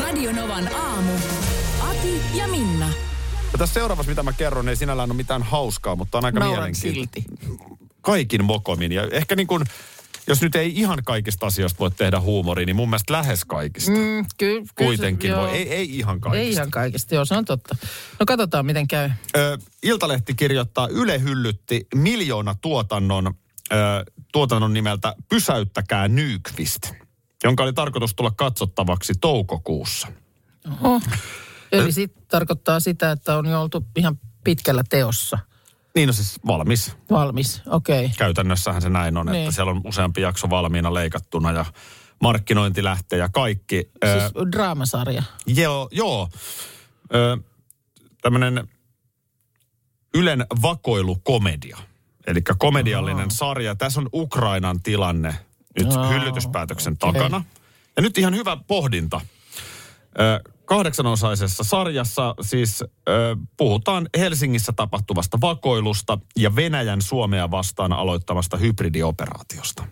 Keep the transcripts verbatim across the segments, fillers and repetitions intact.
Radio Novan aamu. Ati ja Minna. Ja tässä seuraavassa, mitä mä kerron, ei sinällään ole mitään hauskaa, mutta on aika mielenkiintoista. Kaikin mokomin. Ja ehkä niin kuin, jos nyt ei ihan kaikista asioista voi tehdä huumoria, niin mun mielestä lähes kaikista. Mm, ky- Kuitenkin joo. voi. Ei, ei ihan kaikista. Ei ihan kaikista, joo, se on totta. No katsotaan, miten käy. Ö, Iltalehti kirjoittaa, Yle hyllytti miljoona tuotannon, ö, tuotannon nimeltä Pysäyttäkää Nykvist, jonka oli tarkoitus tulla katsottavaksi toukokuussa. Oho. Eli sit tarkoittaa sitä, että on jo oltu ihan pitkällä teossa. Niin on siis valmis. Valmis, okei. Okay. Käytännössähän se näin on, niin. Että siellä on useampi jakso valmiina leikattuna ja markkinointi lähtee ja kaikki. Siis äh, draamasarja. Joo, joo. Äh, tämmönen Ylen vakoilukomedia. Eli komediallinen Oho. sarja. Tässä on Ukrainan tilanne nyt Oho. hyllytyspäätöksen okay. takana. Ja nyt ihan hyvä pohdinta. Äh, Kahdeksanosaisessa sarjassa siis ö, puhutaan Helsingissä tapahtuvasta vakoilusta ja Venäjän Suomea vastaan aloittamasta hybridioperaatiosta.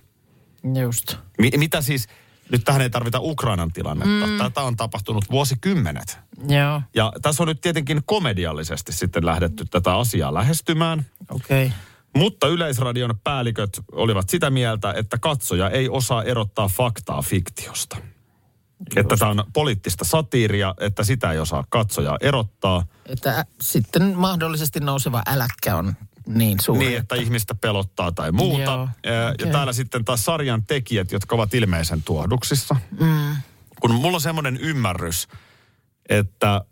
Just. M- mitä siis, nyt tähän ei tarvita Ukrainan tilannetta. Mm. Tätä on tapahtunut vuosikymmenet. Joo. Ja tässä on nyt tietenkin komediallisesti sitten lähdetty tätä asiaa lähestymään. Okei. Okay. Mutta Yleisradion päälliköt olivat sitä mieltä, että katsoja ei osaa erottaa faktaa fiktiosta. Että tämä on poliittista satiiria, että sitä ei osaa katsojaa erottaa. Että sitten mahdollisesti nouseva äläkkä on niin suuri. Niin, että ihmistä pelottaa tai muuta. Joo, ja okay. täällä sitten taas sarjan tekijät, jotka ovat ilmeisen tuohduksissa. Mm. Kun mulla on semmoinen ymmärrys, että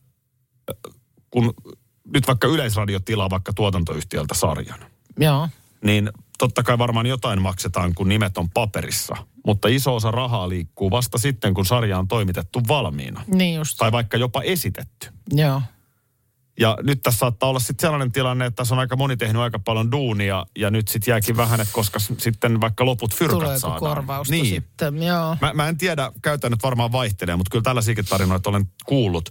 kun nyt vaikka Yleisradio tilaa vaikka tuotantoyhtiöltä sarjan. Joo. Niin totta kai varmaan jotain maksetaan, kun nimet on paperissa. Mutta iso osa rahaa liikkuu vasta sitten, kun sarja on toimitettu valmiina. Niin just. Tai vaikka jopa esitetty. Joo. Ja nyt tässä saattaa olla sitten sellainen tilanne, että tässä on aika moni tehnyt aika paljon duunia, ja nyt sitten jääkin vähän, että koska sitten vaikka loput fyrkat Tuleeko saadaan. Tuleeko korvausta niin. sitten, joo. Mä, mä en tiedä, käytännöt varmaan vaihtelee, mutta kyllä tällaisiakin tarinoita olen kuullut.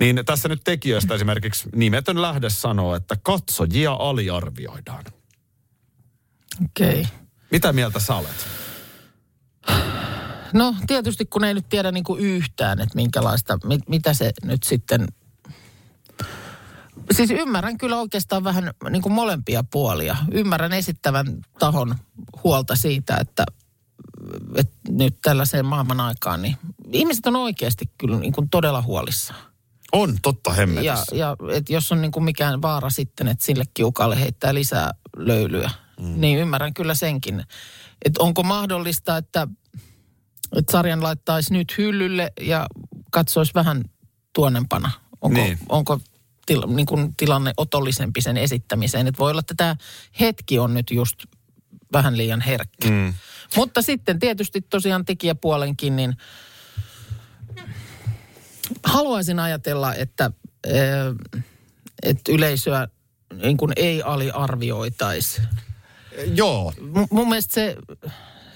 Niin tässä nyt tekijöistä esimerkiksi nimetön lähde sanoo, että katsojia aliarvioidaan. Okei. Okay. Mitä mieltä sä olet? No tietysti kun ei nyt tiedä niin kuin yhtään, että minkälaista, mit, mitä se nyt sitten... Siis ymmärrän kyllä oikeastaan vähän niin kuin molempia puolia. Ymmärrän esittävän tahon huolta siitä, että, että nyt tällaiseen maailman aikaan, niin ihmiset on oikeasti kyllä niin kuin todella huolissaan. On, totta hemmetissä. Ja, ja että jos on niin kuin mikään vaara sitten, että sille kiukalle heittää lisää löylyä, mm. niin ymmärrän kyllä senkin. Että onko mahdollista, että... Että sarjan laittaisi nyt hyllylle ja katsoisi vähän tuonnempana. Onko, niin. onko til, niin kuin tilanne otollisempi sen esittämiseen? Että voi olla, että tämä hetki on nyt just vähän liian herkkä. Mm. Mutta sitten tietysti tosiaan tekijäpuolenkin, niin haluaisin ajatella, että, että yleisöä niin kuin ei aliarvioitaisi. Joo. M- mun mielestä se,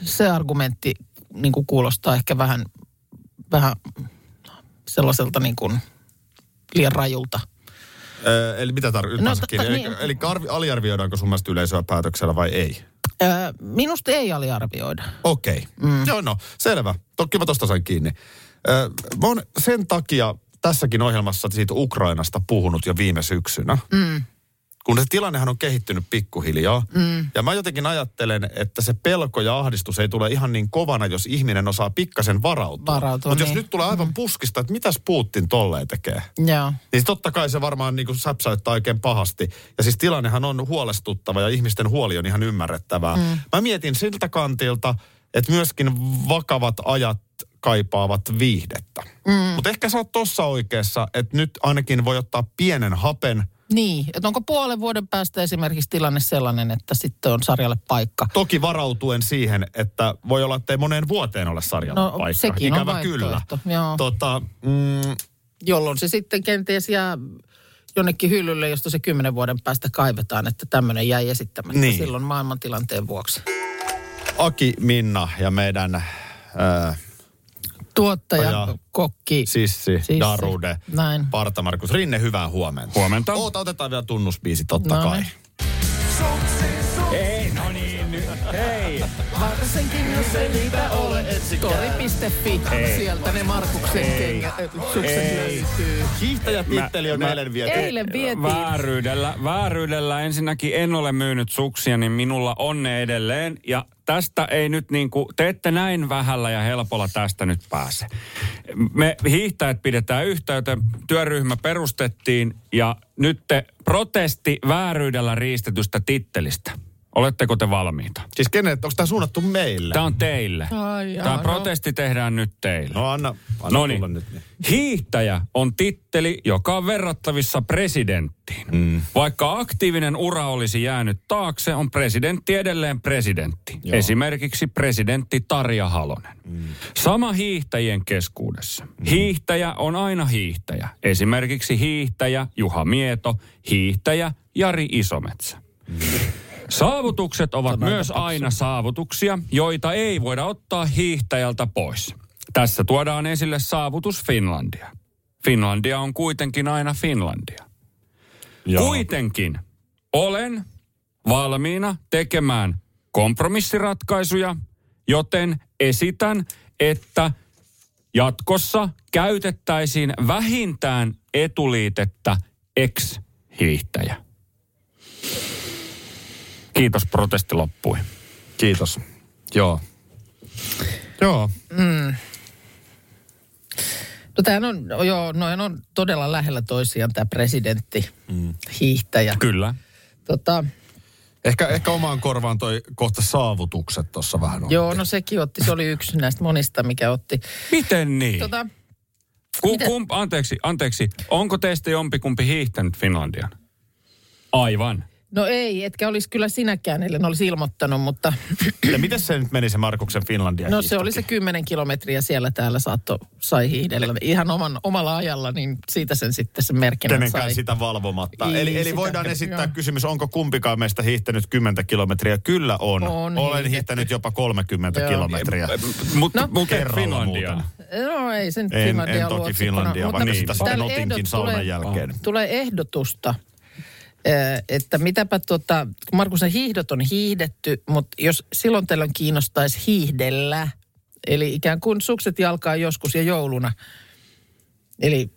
se argumentti... Niin kuin kuulostaa ehkä vähän, vähän sellaiselta niin kuin liian rajulta. Öö, eli mitä tarkoittaa? No, niin. Eli arvi, aliarvioidaanko sun mielestä yleisöä päätöksellä vai ei? Öö, minusta ei aliarvioida. Okei. Okay. Mm. Joo, no, selvä. Toki mä tosta sain kiinni. Öö, mä oon sen takia tässäkin ohjelmassa siitä Ukrainasta puhunut jo viime syksynä. Mm. Kun se tilannehan on kehittynyt pikkuhiljaa. Mm. Ja mä jotenkin ajattelen, että se pelko ja ahdistus ei tule ihan niin kovana, jos ihminen osaa pikkasen varautua. Varautua Mutta niin. jos nyt tulee aivan mm. puskista, että mitäs Putin tolleen tekee. Joo. Niin totta kai se varmaan niin kuin säpsäyttää oikein pahasti. Ja siis tilannehan on huolestuttava ja ihmisten huoli on ihan ymmärrettävää. Mm. Mä mietin siltä kantilta, että myöskin vakavat ajat kaipaavat viihdettä. Mm. Mutta ehkä sä oot tossa oikeassa, että nyt ainakin voi ottaa pienen hapen. Niin, että onko puolen vuoden päästä esimerkiksi tilanne sellainen, että sitten on sarjalle paikka. Toki varautuen siihen, että voi olla, että ei moneen vuoteen ole sarjalle no, paikka. Sekin ikävä on vaihtoehto, kyllä. Joo. Tota, mm, jolloin se sitten kenties jää jonnekin hyllylle, josta se kymmenen vuoden päästä kaivetaan, että tämmöinen jäi esittämättä niin. Silloin maailmantilanteen vuoksi. Aki, Minna ja meidän... Äh, Tuottaja, kokki. Sissi, sissi. Darude, näin. Parta-Markus Rinne, hyvää huomenta. Huomenta. Oota, otetaan vielä tunnusbiisi, totta no, kai. Ei, no niin, hei. Varsinkin, jos ei niitä ole etsikään. Tori piste fi, sieltä ne Markuksen kengät, sukset löytyy. Hiihtäjätitteli on eilen vietiin. Eilen vietiin. Vääryydellä, vääryydellä ensinnäkin en ole myynyt suksia, niin minulla on ne edelleen. Ja... Tästä ei nyt niin kuin, te ette näin vähällä ja helpolla tästä nyt pääse. Me hiihtäjät pidetään yhtä, joten työryhmä perustettiin ja nyt te protesti vääryydellä riistetystä tittelistä. Oletteko te valmiita? Siis kenet, onko tämä suunnattu meille? Tämä on teille. Ai, tämä no. protesti tehdään nyt teille. No anna, anna tulla nyt. Niin. Hiihtäjä on titteli, joka on verrattavissa presidenttiin. Mm. Vaikka aktiivinen ura olisi jäänyt taakse, on presidentti edelleen presidentti. Joo. Esimerkiksi presidentti Tarja Halonen. Mm. Sama hiihtäjien keskuudessa. Mm. Hiihtäjä on aina hiihtäjä. Esimerkiksi hiihtäjä Juha Mieto, hiihtäjä Jari Isometsä. Mm. Saavutukset ovat myös aina saavutuksia, joita ei voida ottaa hiihtäjältä pois. Tässä tuodaan esille saavutus Finlandia. Finlandia on kuitenkin aina Finlandia. Joo. Kuitenkin olen valmiina tekemään kompromissiratkaisuja, joten esitän, että jatkossa käytettäisiin vähintään etuliitettä ex-hiihtäjä. Kiitos, protesti loppui. Kiitos. Joo. Joo. Mm. No tämähän on, joo, noin on todella lähellä toisiaan tämä presidentti, mm. hiihtäjä. Kyllä. Tota, ehkä, ehkä omaan korvaan toi kohta saavutukset tuossa vähän on. Joo, no sekin otti, se oli yksi näistä monista, mikä otti. Miten niin? Tota, Ku, miten? Kump, anteeksi, anteeksi, onko teistä jompikumpi hiihtänyt Finlandian? Aivan. No ei, etkä olisi kyllä sinäkään, ellen olisi ilmoittanut, mutta... Ja miten se nyt meni se Markuksen Finlandia? No se oli se kymmenen kilometriä siellä täällä saatto, sai hiihdellä. Ihan oman, omalla ajalla, niin siitä sen sitten sen merkinnän sai. Kenenkään sitä valvomatta. Ei, eli, eli voidaan esittää joo. kysymys, onko kumpikaan meistä hiihtänyt kymmentä kilometriä? Kyllä on. on Olen hiihtänyt, hiihtänyt jopa kolmekymmentä joo. kilometriä. Mutta no, kerralla muuta. No ei sen Finlandia en, en toki Finlandia, vaan niin. Sitä notinkin saunan jälkeen. Tulee ehdotusta. Että mitäpä tuota, kun Markusen hiihdot on hiihdetty, mutta jos silloin teillä on kiinnostaisi hiihdellä, eli ikään kuin sukset jalkaa joskus ja jouluna, eli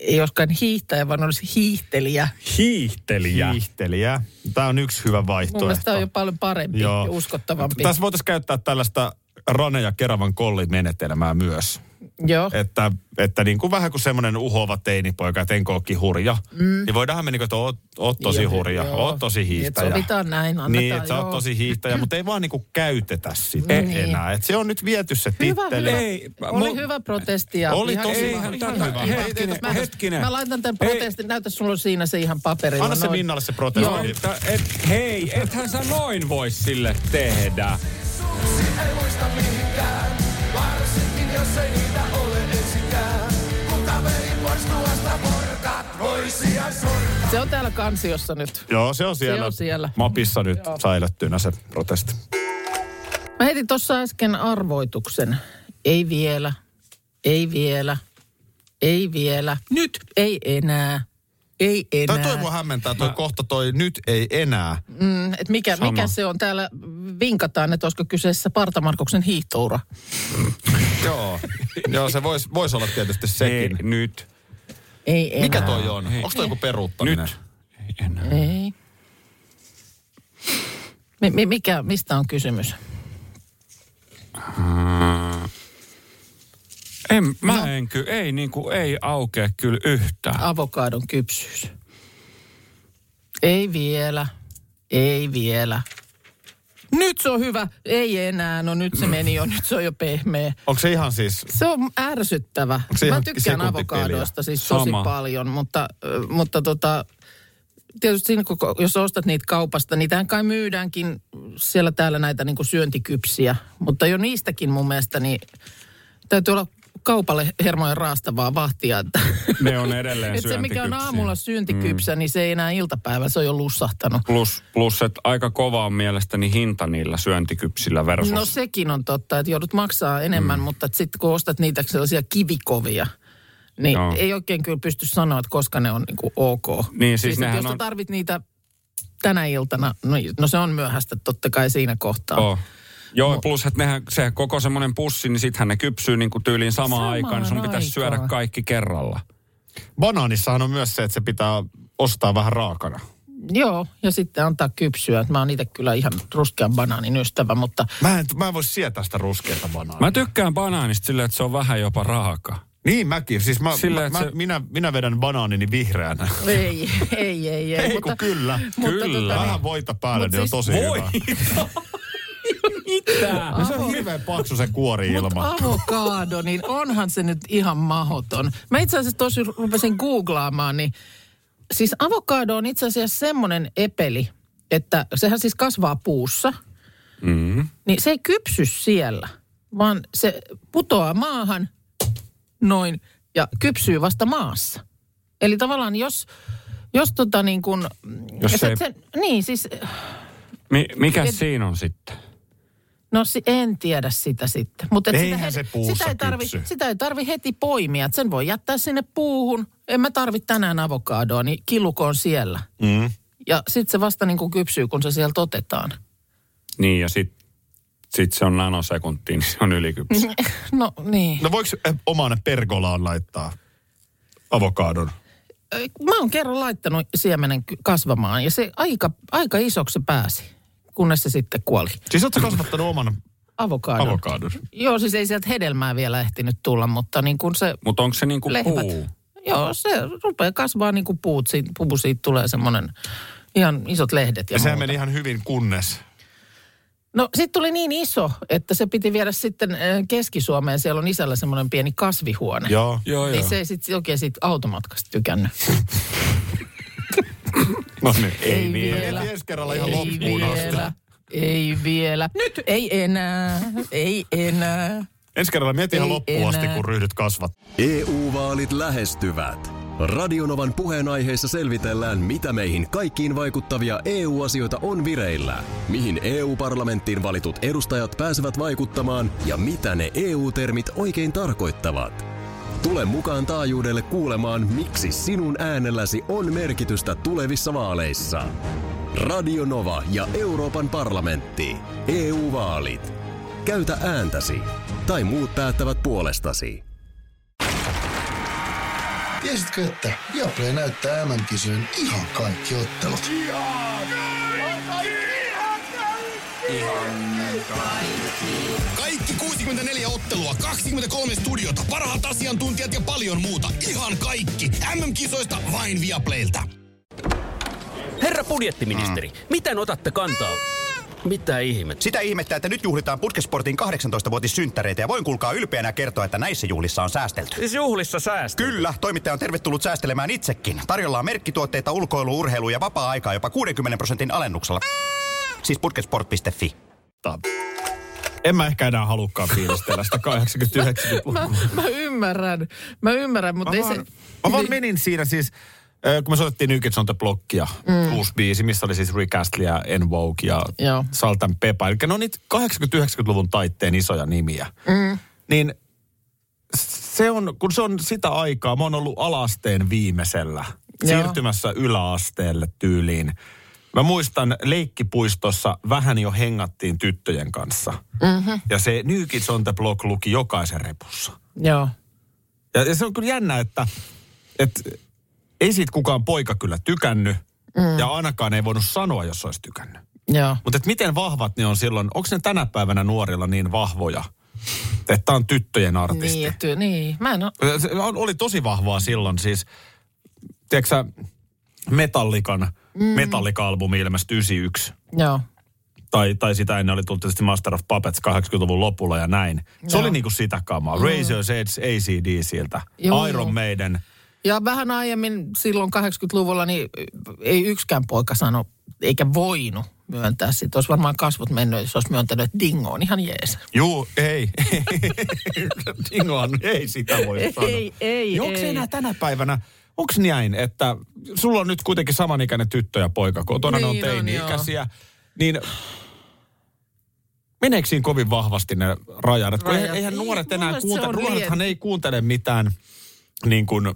ei olisikaan hiihtäjä, vaan olisi hiihtelijä. Hiihtelijä. Hiihtelijä. Tämä on yksi hyvä vaihtoehto. Mun mielestä tämä on jo paljon parempi joo. ja uskottavampi. Tässä voitaisiin käyttää tällaista Rane ja Keravan kollimenetelmää myös. Joo. Että, että niin kuin vähän kuin semmoinen uhoava teinipoika, että enkä olekin hurja. Mm. Niin voidaanhan me niin kuin, että oot, oot tosi joo, hurja, joo. oot tosi hiihtäjä. Niin, että näin, annetaan. Niin, että sä oot tosi hiihtäjä, mutta ei vaan niin kuin käytetä sitä niin. enää. Että se on nyt viety se titteli. Ei, oli mu- hyvä protesti. Oli tosi ihan hyvä. hyvä. Hetkinen, mä, hetkinen. Mä laitan tämän protestin, näytä sulla siinä se ihan paperilla. Anna se Minnalle se protesti. No, et, hei, ethän sä noin vois sille tehdä. Ei muista mihinkään, varsinkin jos ei niitä ole ensikään. Kun kaveri pois tuosta morkat, voisia sorkat. Se on täällä kansiossa nyt. Joo, se on siellä, se on siellä. Mapissa nyt säilyttynä se protesti. Mä heitin tuossa äsken arvoituksen. Ei vielä, ei vielä, ei vielä, nyt ei enää. Ei enää. Tämä toi mua hämmentää, toi Mä... kohta toi nyt ei enää. Mm, et mikä, mikä se on? Täällä vinkataan, että olisiko kyseessä Parta-Markuksen hiihtoura. Joo, Joo se voisi vois olla tietysti sekin. Ei, nyt. Ei enää. Mikä toi on? Onko toi joku peruuttaminen? Nyt. Ei enää. Ei. Mi- mikä, mistä on kysymys? Hmm. En, mä no. en kyllä, ei niinku, ei aukea kyllä yhtään. Avokadon kypsyys. Ei vielä, ei vielä. Nyt se on hyvä, ei enää, no nyt se meni jo, nyt se on jo pehmeä. Onko se ihan siis? Se on ärsyttävä. Se mä tykkään avokadosta siis tosi paljon, mutta, mutta tota, tietysti siinä, jos ostat niitä kaupasta, niitähän kai myydäänkin siellä täällä näitä niin kuin syöntikypsiä. Mutta jo niistäkin mun mielestä, niin täytyy olla kaupalle hermojen raastavaa vahtia. Että ne on edelleen että se, mikä on aamulla syöntikypsä, mm. niin se ei enää iltapäivällä, se on jo lussahtanut. Plus, plus että aika kova on mielestäni hinta niillä syöntikypsillä versus. No sekin on totta, että joudut maksaa enemmän, mm. mutta sitten kun ostat niitä sellaisia kivikovia, niin no. ei oikein kyllä pysty sanoa, että koska ne on niin kuin ok. Niin, siis siis jos on... tarvit niitä tänä iltana, no, no se on myöhäistä totta kai siinä kohtaa. Oh. Joo, no. plus että nehän, se koko semmoinen pussi, niin sittenhän ne kypsyy niin kuin tyyliin samaan, samaan aikaan. Sun pitäisi aikaa. syödä kaikki kerralla. Banaanissahan on myös se, että se pitää ostaa vähän raakana. Joo, ja sitten antaa kypsyä. Mä oon itse kyllä ihan ruskean banaanin ystävä, mutta... Mä en, mä en voi sietää sitä ruskeata banaania. Mä tykkään banaanista silleen, että se on vähän jopa raaka. Niin mäkin. Siis mä, Sillä, mä, se... minä, minä vedän banaanini vihreänä. Ei, ei, ei. Ei mutta, kyllä. Mutta, kyllä. Tota, vähän voita päälle, niin siis on tosi voita. hyvä. Mitä? No se on hirveän paksu se kuori ilma. Mutta avokaado, niin onhan se nyt ihan mahoton. Mä itse asiassa tosi rupesin googlaamaan, niin siis avokaado on itse asiassa semmoinen epeli, että sehän siis kasvaa puussa, mm-hmm. niin se ei kypsy siellä, vaan se putoaa maahan noin ja kypsyy vasta maassa. Eli tavallaan jos, jos tota niin kuin... Jos se ei... sen, niin siis... Mi- mikä et, siinä on sitten? No en tiedä sitä sitten. Mutta sitä, se sitä, ei tarvi, sitä ei tarvi heti poimia. Et sen voi jättää sinne puuhun. En mä tarvi tänään avokadoa, niin kilukoon siellä. Mm. Ja sitten se vasta niin kuin kypsyy, kun se sieltä otetaan. Niin ja sitten sit se on nanosekuntiin, niin se on ylikypsä. No niin. No voiko oman pergolaan laittaa avokadon? Mä oon kerran laittanut siemenen kasvamaan ja se aika, aika isoksi se pääsi. Kunnes se sitten kuoli. Siis ootko kasvattanut oman avokadon? Avokadon. Joo, siis ei sieltä hedelmää vielä ehtinyt tulla, mutta niin kuin se... Mutta onko se niin kuin lehvät, puu? Joo, se rupeaa kasvaa niin kuin puut. Siitä, puu siitä tulee semmoinen ihan isot lehdet ja, ja muuta. Sehän meni ihan hyvin kunnes... No sit tuli niin iso, että se piti viedä sitten Keski-Suomeen. Siellä on isällä semmoinen pieni kasvihuone. Joo, joo, joo. Niin se ei sit oikein siitä automatkasta tykännyt. No niin. Ei, ei vielä. Ei ensi kerralla ihan loppuun asti. Ei vielä. Nyt ei enää. Ei enää. Ensi kerralla mieti ihan loppuun asti, kun ryhdyt kasvat. E U-vaalit lähestyvät. Radio Novan puheenaiheessa selvitellään, mitä meihin kaikkiin vaikuttavia E U-asioita on vireillä, mihin E U-parlamenttiin valitut edustajat pääsevät vaikuttamaan ja mitä ne E U-termit oikein tarkoittavat. Tule mukaan taajuudelle kuulemaan, miksi sinun äänelläsi on merkitystä tulevissa vaaleissa. Radio Nova ja Euroopan parlamentti. E U-vaalit. Käytä ääntäsi. Tai muut päättävät puolestasi. Tiesitkö, että Viaplay näyttää M M-kisojen ihan kaikki ottelut? Ihan kaikki! Ihan kaikki! Kaikki kuusikymmentäneljä ottelua, kaksikymmentäkolme studiota, parhaat asiantuntijat ja paljon muuta. Ihan kaikki! M M-kisoista vain Viaplaylta. Herra budjettiministeri, mm. miten otatte kantaa? Mitä ihmettä? Sitä ihmettä, että nyt juhlitaan Putkesportin kahdeksantoistavuotissynttäreitä ja voin kuulkaa ylpeänä kertoa, että näissä juhlissa on säästelty. Siis juhlissa säästelty? Kyllä, toimittaja on tervetullut säästelemään itsekin. Tarjolla on merkkituotteita, ulkoilu, urheilu ja vapaa-aikaa jopa kuudenkymmenen prosentin alennuksella. Siis putkesport piste fi. En mä ehkä enää halukkaan fiilistellä sitä kahdeksankymmentä-yhdeksänkymmentälukua. Mä, mä ymmärrän, mä ymmärrän, mutta ei se... Mä vaan menin siinä siis... Kun me soitettiin New Kids on the Blockia, mm. uusi biisi, missä oli siis Rick Astley ja Envoke ja Joo. Saltan Pepa. Eli ne on niitä kahdeksankymmentä-yhdeksänkymmentäluvun taitteen isoja nimiä. Mm. Niin se on, kun se on sitä aikaa, mä oon ollut alasteen viimeisellä, Joo. siirtymässä yläasteelle tyyliin. Mä muistan, leikkipuistossa vähän jo hengattiin tyttöjen kanssa. Mm-hmm. Ja se New Kids on the Block luki jokaisen repussa. Joo. Ja, ja se on kyllä jännä, että... että ei siitä kukaan poika kyllä tykännyt, mm. ja ainakaan ei voinut sanoa, jos olisi tykännyt. Mutta miten vahvat ne on silloin, onko ne tänä päivänä nuorilla niin vahvoja, että tämä on tyttöjen artisti? Niin, ty- niin. Mä en ole. Se oli tosi vahvaa silloin, siis, tiedätkö sä, Metallican, mm. Metallica-albumi ilmestyi yhdeksänkymmentäyksi. Joo. Tai, tai sitä ennen oli tullut tietysti Master of Puppets kahdeksankymmentäluvun lopulla ja näin. Se Joo. oli niin kuin sitä kamaa. Razor's Edge, A C D C:ltä, Iron Maiden... Ja vähän aiemmin silloin kahdeksankymmentäluvulla niin ei yksikään poika sano, eikä voinut myöntää sitä. Olisi varmaan kasvot mennyt, jos olisi myöntänyt, että Dingo on ihan jees. Juu, ei. Dingohan ei sitä voi ei, sanoa. Ei, ei, onko enää tänä päivänä, onko näin, että sulla on nyt kuitenkin samanikäinen tyttö ja poika, kotona niin, ne on teini-ikäisiä, on, niin... Meneekö siinä kovin vahvasti ne rajat? Rajat. Eihän, eihän nuoret enää kuuntele, nuorethan ei kuuntele mitään niin kuin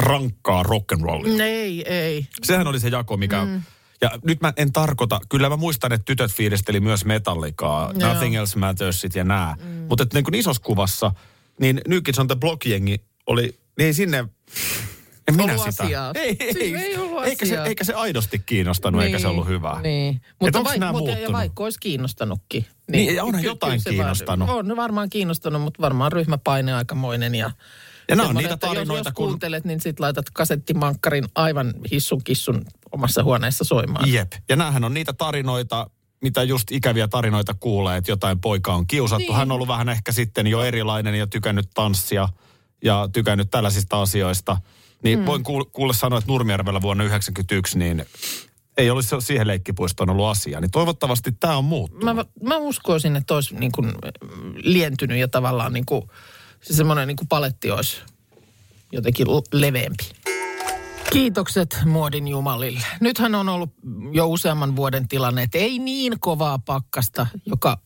rankkaa rock'n'rollia. Ei, ei. Sehän oli se jako, mikä... Mm. Ja nyt mä en tarkoita, kyllä mä muistan, että tytöt fiilisteli myös Metallicaa, no. Nothing Else Mattersit ja nää. Mm. Mutta niin kuin isossa kuvassa, niin New Kids on the Block -jengi oli, niin ei sinne... En minä sitä. Ei, ei, siis ei eikä, se, eikä se aidosti kiinnostanut, niin, eikä se ollut hyvää. Niin. Mutta vaik, ja vaikka olisi kiinnostanutkin. Niin, niin onhan jotain kiinnostanut. Var, on varmaan kiinnostanut, mutta varmaan ryhmäpaine aikamoinen. Ja, ja nämä on niitä tarinoita. Jos, jos kun... kuuntelet, niin sit laitat kasettimankkarin aivan hissun kissun omassa huoneessa soimaan. Jep. Ja näähän on niitä tarinoita, mitä just ikäviä tarinoita kuulee, että jotain poikaa on kiusattu. Niin. Hän on ollut vähän ehkä sitten jo erilainen ja tykännyt tanssia ja tykännyt tällaisista asioista. Niin mm. voin kuulla sanoa, että Nurmijärvellä vuonna yhdeksänkymmentäyksi, niin ei olisi siihen leikkipuistoon ollut asiaa. Niin toivottavasti tämä on muuttunut. Mä, mä uskoisin, että olisi niin kuin lientynyt ja tavallaan niin kuin, se semmoinen niin kuin paletti olisi jotenkin leveämpi. Kiitokset muodin jumalille. Nythän on ollut jo useamman vuoden tilanne, että ei niin kovaa pakkasta, joka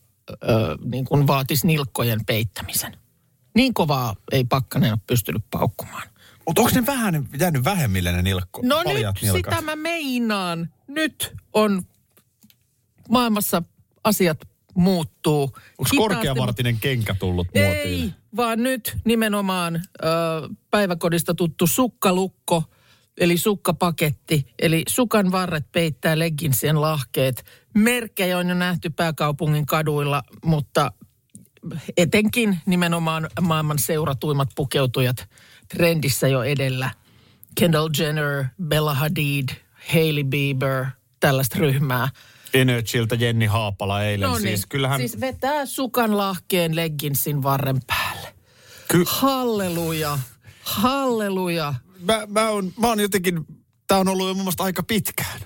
öö, niin kuin vaatisi nilkkojen peittämisen. Niin kovaa ei pakkanen ole pystynyt paukkumaan. Mutta onko ne vähän jäänyt vähemmille ne nilkko, no paljat nyt nilkat? Sitä mä meinaan. Nyt on maailmassa asiat muuttuu. Onko korkeavartinen kenkä tullut muotiin? Ei, vaan nyt nimenomaan ö, päiväkodista tuttu sukkalukko, eli sukkapaketti, eli sukan varret peittää legginsien lahkeet. Merkkejä on jo nähty pääkaupungin kaduilla, mutta etenkin nimenomaan maailman seuratuimmat pukeutujat trendissä jo edellä. Kendall Jenner, Bella Hadid, Hailey Bieber, tällaista ryhmää. Energyltä Jenni Haapala eilen. Noniin, siis kyllähän... siis vetää sukan lahkeen legginsin varren päälle. Ky... Halleluja, halleluja. Mä, mä, on, mä on jotenkin, tää on ollut jo mun mielestä aika pitkään.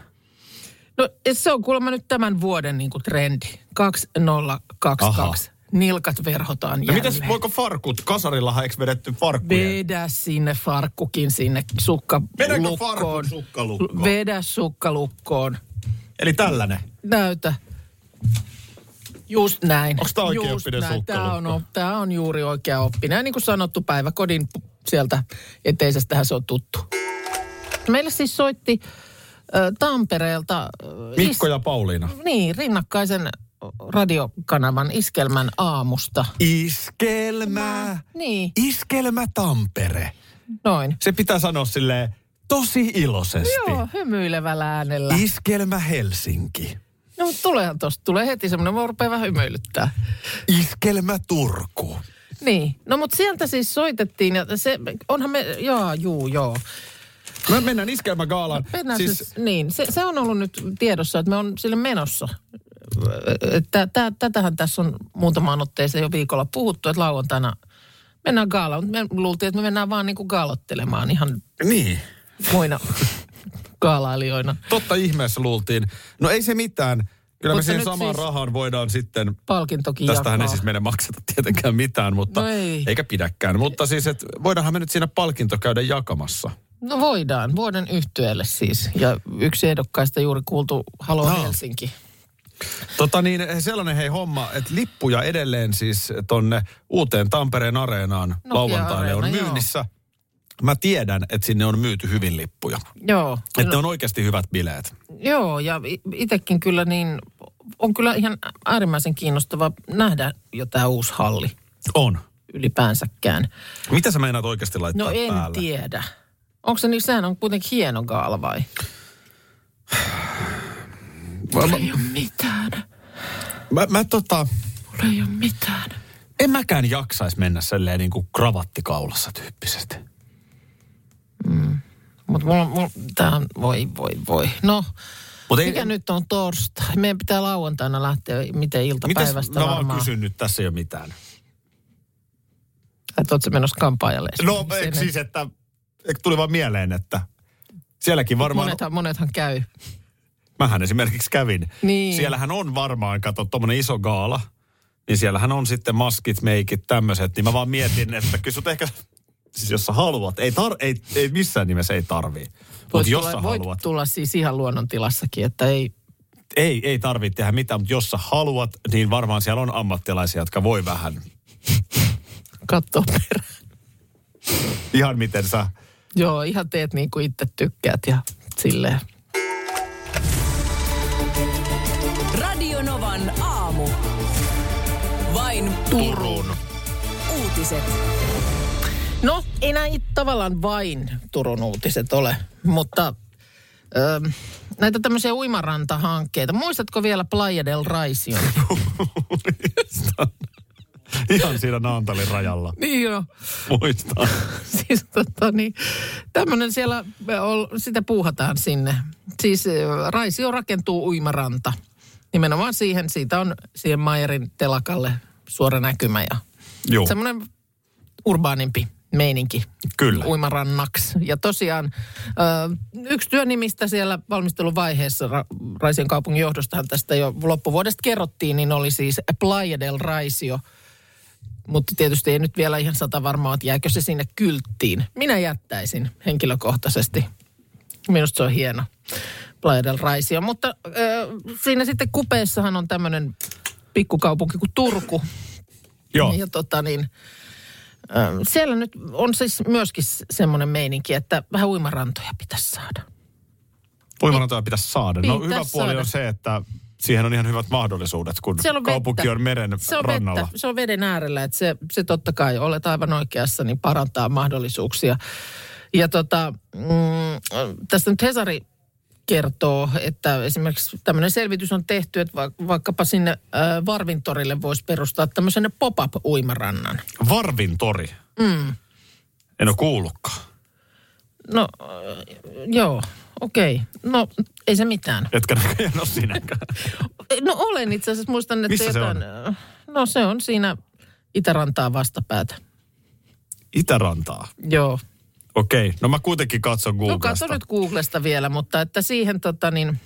No se on kuulemma nyt tämän vuoden niin kuin trendi. kaksituhattakaksikymmentäkaksi. Aha. Nilkat verhotaan järveen. No mitäs, voiko farkut? Kasarillahan eikö vedetty farkkuja? Vedä sinne farkkukin sinne sukkalukkoon. Vedäkö farkut sukkalukkoon? Vedä sukkalukkoon. Eli tällainen? Näytä. Just näin. Onko tämä oikea oppinen sukkalukko? Tämä on, tämä on juuri oikea oppinen. Ja niin kuin sanottu, päiväkodin sieltä eteisestähän se on tuttu. Meillä siis soitti äh, Tampereelta... Äh, Mikko ja Pauliina. Is, niin, rinnakkaisen... radiokanavan Iskelmän aamusta. Iskelmä! Niin. Iskelmä Tampere. Noin. Se pitää sanoa silleen tosi iloisesti. Joo, hymyilevällä äänellä. Iskelmä Helsinki. No, mutta tuleehan tosta. Tulee heti semmoinen, mä rupean vähän hymyilyttää. Iskelmä Turku. Niin. No, mutta sieltä siis soitettiin ja se, onhan me, joo, juu, joo. Me mennään Iskelmägaalaan. Mennään siis, siis niin. Se, se on ollut nyt tiedossa, että me on sille menossa. Tätähän tässä on muutamaan otteeseen jo viikolla puhuttu, että lauantaina mennään gaalaan. Me luultiin, että me mennään vaan niin kuin gaalottelemaan ihan niin muina gaalailijoina. Totta ihmeessä luultiin. No ei se mitään. Kyllä mutta me siihen samaan siis rahaan voidaan sitten... Palkintokin jakaa. Tästähän ei siis meidän makseta tietenkään mitään, mutta no ei. Eikä pidäkään. Mutta siis, että voidaanhan me nyt siinä palkinto käydä jakamassa. No voidaan. Vuoden yhtyeelle siis. Ja yksi ehdokkaista juuri kuultu Halo no. Helsinki. Tota niin, sellainen hei homma, että lippuja edelleen siis tonne uuteen Tampereen Areenaan no, lauantaille on myynnissä. Joo. Mä tiedän, että sinne on myyty hyvin lippuja. Joo. Että no, ne on oikeasti hyvät bileet. Joo, ja itsekin kyllä niin, on kyllä ihan äärimmäisen kiinnostava nähdä jo tää uusi halli. On. Ylipäänsäkään. Mitä sä meinaat oikeasti laittaa päälle? No en päälle? tiedä. Onko se niin, sehän on kuitenkin hieno gaala vai? Mulla ei ole mitään. Mä, mä tota... Mulla ei ole mitään. En mäkään jaksaisi mennä silleen niin kuin kravattikaulassa tyyppisesti. Mm. Mutta mulla, mulla... Tää on... Voi, voi, voi. No, mut mikä ei... nyt on torstai? Meidän pitää lauantaina lähteä, miten iltapäivästä mitäs, varmaan... Mä vaan kysyn nyt, tässä ei ole mitään. Että oot sä menossa kampaajalle? No, siis että... tuli vaan mieleen, että sielläkin varmaan... Monethan, monethan käy. Mähän esimerkiksi kävin. Niin. Siellähän on varmaan, kato, tommonen iso gaala. Niin siellähän on sitten maskit, meikit, tämmöiset. Niin mä vaan mietin, että kyllä sut ehkä, siis jos sä haluat, ei, tar- ei, ei missään nimessä ei tarvii. Mut jos tulla, sä voit haluat. Tulla siis ihan luonnontilassakin, että ei... Ei, ei tarvitse tehdä mitään, mutta jos sä haluat, niin varmaan siellä on ammattilaisia, jotka voi vähän... Katsoa perään. Ihan miten sä... Joo, ihan teet niin kuin itse tykkäät ja silleen. Radio Novan aamu. Vain Turun uutiset. No, ei näin tavallaan vain Turun uutiset ole, mutta... Öö, näitä tämmöisiä uimaranta-hankkeita. Muistatko vielä Playa del Raisio? Muistan. Ihan siinä Naantalin rajalla. Niin joo. Muistan. Siis tota niin, tämmöinen siellä, sitä puuhataan sinne. Siis Raisio rakentuu uimaranta. Nimenomaan siihen, siitä on siihen Meyerin telakalle suora näkymä ja joo. Semmoinen urbaanimpi meininki. Kyllä. Uimarannaksi. Ja tosiaan yksi työnimistä siellä valmisteluvaiheessa Raision kaupungin johdostahan tästä jo loppuvuodesta kerrottiin, niin oli siis Playa del Raisio. Mutta tietysti ei nyt vielä ihan sata varmaa, että jääkö se sinne kylttiin. Minä jättäisin henkilökohtaisesti. Minusta se on hieno. Playa del Raisio. Mutta äh, siinä sitten kupeessahan on tämmöinen pikkukaupunki kuin Turku. Joo. Ja tota niin... Siellä nyt on siis myöskin semmoinen meininki, että vähän uimarantoja pitäisi saada. Uimarantoja pitäisi saada. No pitäisi hyvä puoli saada. On se, että siihen on ihan hyvät mahdollisuudet, kun on kaupunki vettä. On meren se on rannalla. Vettä. Se on veden äärellä, että se, se totta kai, olet aivan oikeassa, niin parantaa mahdollisuuksia. Ja tota, mm, tästä nyt Hesari kertoo, että esimerkiksi tämmöinen selvitys on tehty, että vaikkapa sinne Varvintorille voisi perustaa tämmöisen pop-up-uimarannan. Varvintori? Mm. En ole kuullutkaan. No, joo, okei. Okay. No, ei se mitään. Etkä näköjään ole siinäkään. No olen itse asiassa, muistan, että missä jotain... Se on? No se on siinä Itärantaa vastapäätä. Itärantaa? Joo. Okei, no mä kuitenkin katson Googlesta. No katso nyt Googlesta vielä, mutta että siihen tota niin,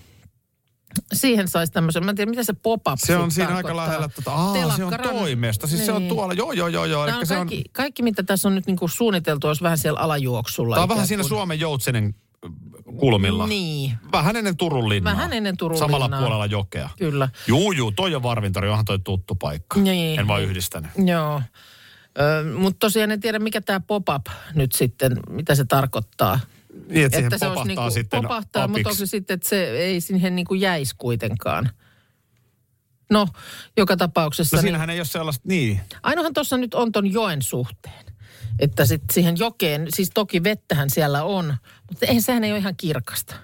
siihen saisi tämmöisen, mä en tiedä mitä se pop-up. Se on siinä aika lähellä, tota, aah, se on toimesta, siis niin. Se on tuolla, joo joo joo. joo. Kaikki, se on... kaikki mitä tässä on nyt niinku suunniteltu, olisi vähän siellä alajuoksulla. Tämä on vähän siinä kun... Suomen joutsenen kulmilla. Niin. Vähän ennen Turun linnaa. Vähän ennen Turun linnaa. Samalla puolella jokea. Kyllä. Juu juu, toi on Varvintori, onhan toi tuttu paikka. Niin. En vaan yhdistänyt. Joo. Mutta tosiaan en tiedä, mikä tämä pop-up nyt sitten, mitä se tarkoittaa. Niin, että, että se popahtaa niinku, sitten popahtaa, mutta onko se sitten, että se ei siihen niinku jäisi kuitenkaan. No, joka tapauksessa... No siinähän niin, ei ole sellaista, niin. Ainoahan tuossa nyt on ton joen suhteen. Että sitten siihen jokeen, siis toki vettähän siellä on, mutta eihän sehän ei ole ihan kirkasta.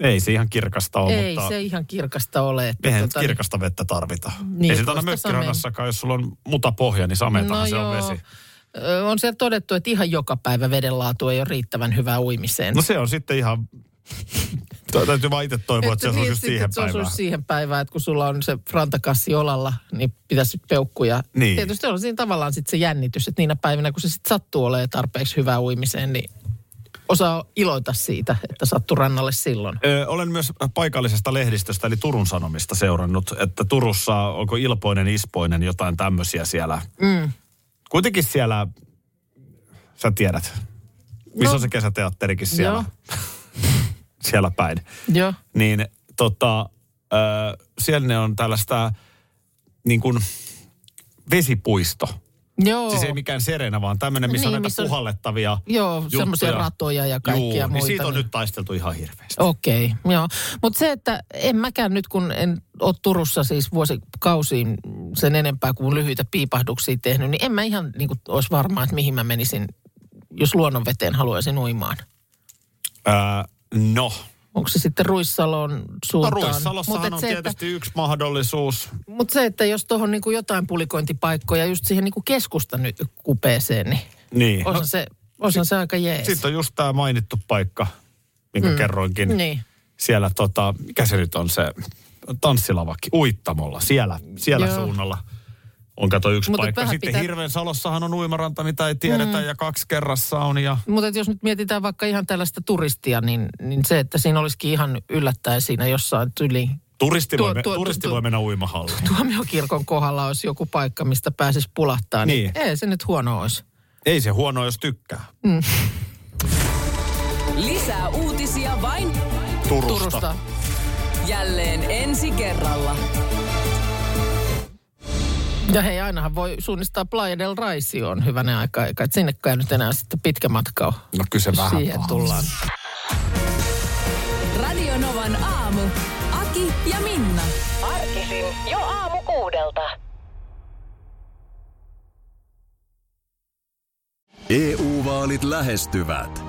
Ei se ihan kirkasta ole, ei, mutta... Ei se ihan kirkasta ole. Että eihän tota... kirkasta vettä tarvita. Niin, ei se aina mökkirannassakaan, jos sulla on mutapohja, niin sametahan no se joo. on vesi. On siellä todettu, että ihan joka päivä vedenlaatu ei ole riittävän hyvää uimiseen. No se on sitten ihan... Täytyy vaan itse toivoa, että, että se osuisi siihen päivään. Se osuisi siihen päivään, että kun sulla on se rantakassi olalla, niin pitäisi peukkuja. Niin. Tietysti on siinä tavallaan sitten se jännitys, että niinä päivinä, kun se sitten sattuu olemaan tarpeeksi hyvää uimiseen, niin... Osaa iloita siitä, että sattu rannalle silloin. Öö, olen myös paikallisesta lehdistöstä, eli Turun Sanomista seurannut, että Turussa onko Ilpoinen, Ispoinen, jotain tämmöisiä siellä. Mm. Kuitenkin siellä, sä tiedät, missä no. on se kesäteatterikin siellä, siellä päin. Joo. Niin tota, öö, siellä ne on tällaista niin kuin vesipuisto. Joo. Siis ei mikään Serena, vaan tämmöinen, missä niin, on näitä missä on, puhallettavia joo, semmoisia ratoja ja kaikkia juu, muita. Niin siitä on niin. nyt taisteltu ihan hirveästi. Okei, okay, joo. Mutta se, että en mäkään nyt, kun en ole Turussa siis vuosikausiin sen enempää kuin lyhyitä piipahduksia tehnyt, niin en mä ihan niin kuin olisi varma, että mihin mä menisin, jos luonnonveteen haluaisin uimaan. Ää, no... Onko se sitten Ruissalon suuntaan? No Ruissalossahan on se, tietysti että, yksi mahdollisuus. Mutta se, että jos tuohon niinku jotain pulikointipaikkoja just siihen niinku keskustan kupeeseen, niin, niin. osan, no, se, osan sit, se aika jees. Sitten on just tämä mainittu paikka, minkä mm. kerroinkin. Niin. Siellä tota, mikä se nyt on se tanssilavakki? Uittamolla, siellä, siellä suunnalla. on kato yksi mut paikka. Sitten pitää... Hirvensalossahan on uimaranta, mitä ei tiedetä, mm. ja kaksi kerrassa on. Ja... Mutta jos nyt mietitään vaikka ihan tällaista turistia, niin, niin se, että siinä olisikin ihan yllättäen siinä jossain yli... Turisti voi, tuo, tuo, turisti tuo, voi mennä uimahalliin. Tuomiokirkon kohdalla olisi joku paikka, mistä pääsisi pulahtaa, niin, niin ei se nyt huono olisi. Ei se huono, jos tykkää. Mm. Lisää uutisia vain Turusta. Turusta. Jälleen ensi kerralla. Ja hei, ainahan voi suunnistaa Playa del Raisioon hyvänä aikaa, eikä sinne käy nyt enää sitten pitkä matka on. No kyllä se vähän siihen vaan tullaan. Radio Novan aamu. Aki ja Minna. Arkisin jo aamu kuudelta. E U-vaalit lähestyvät.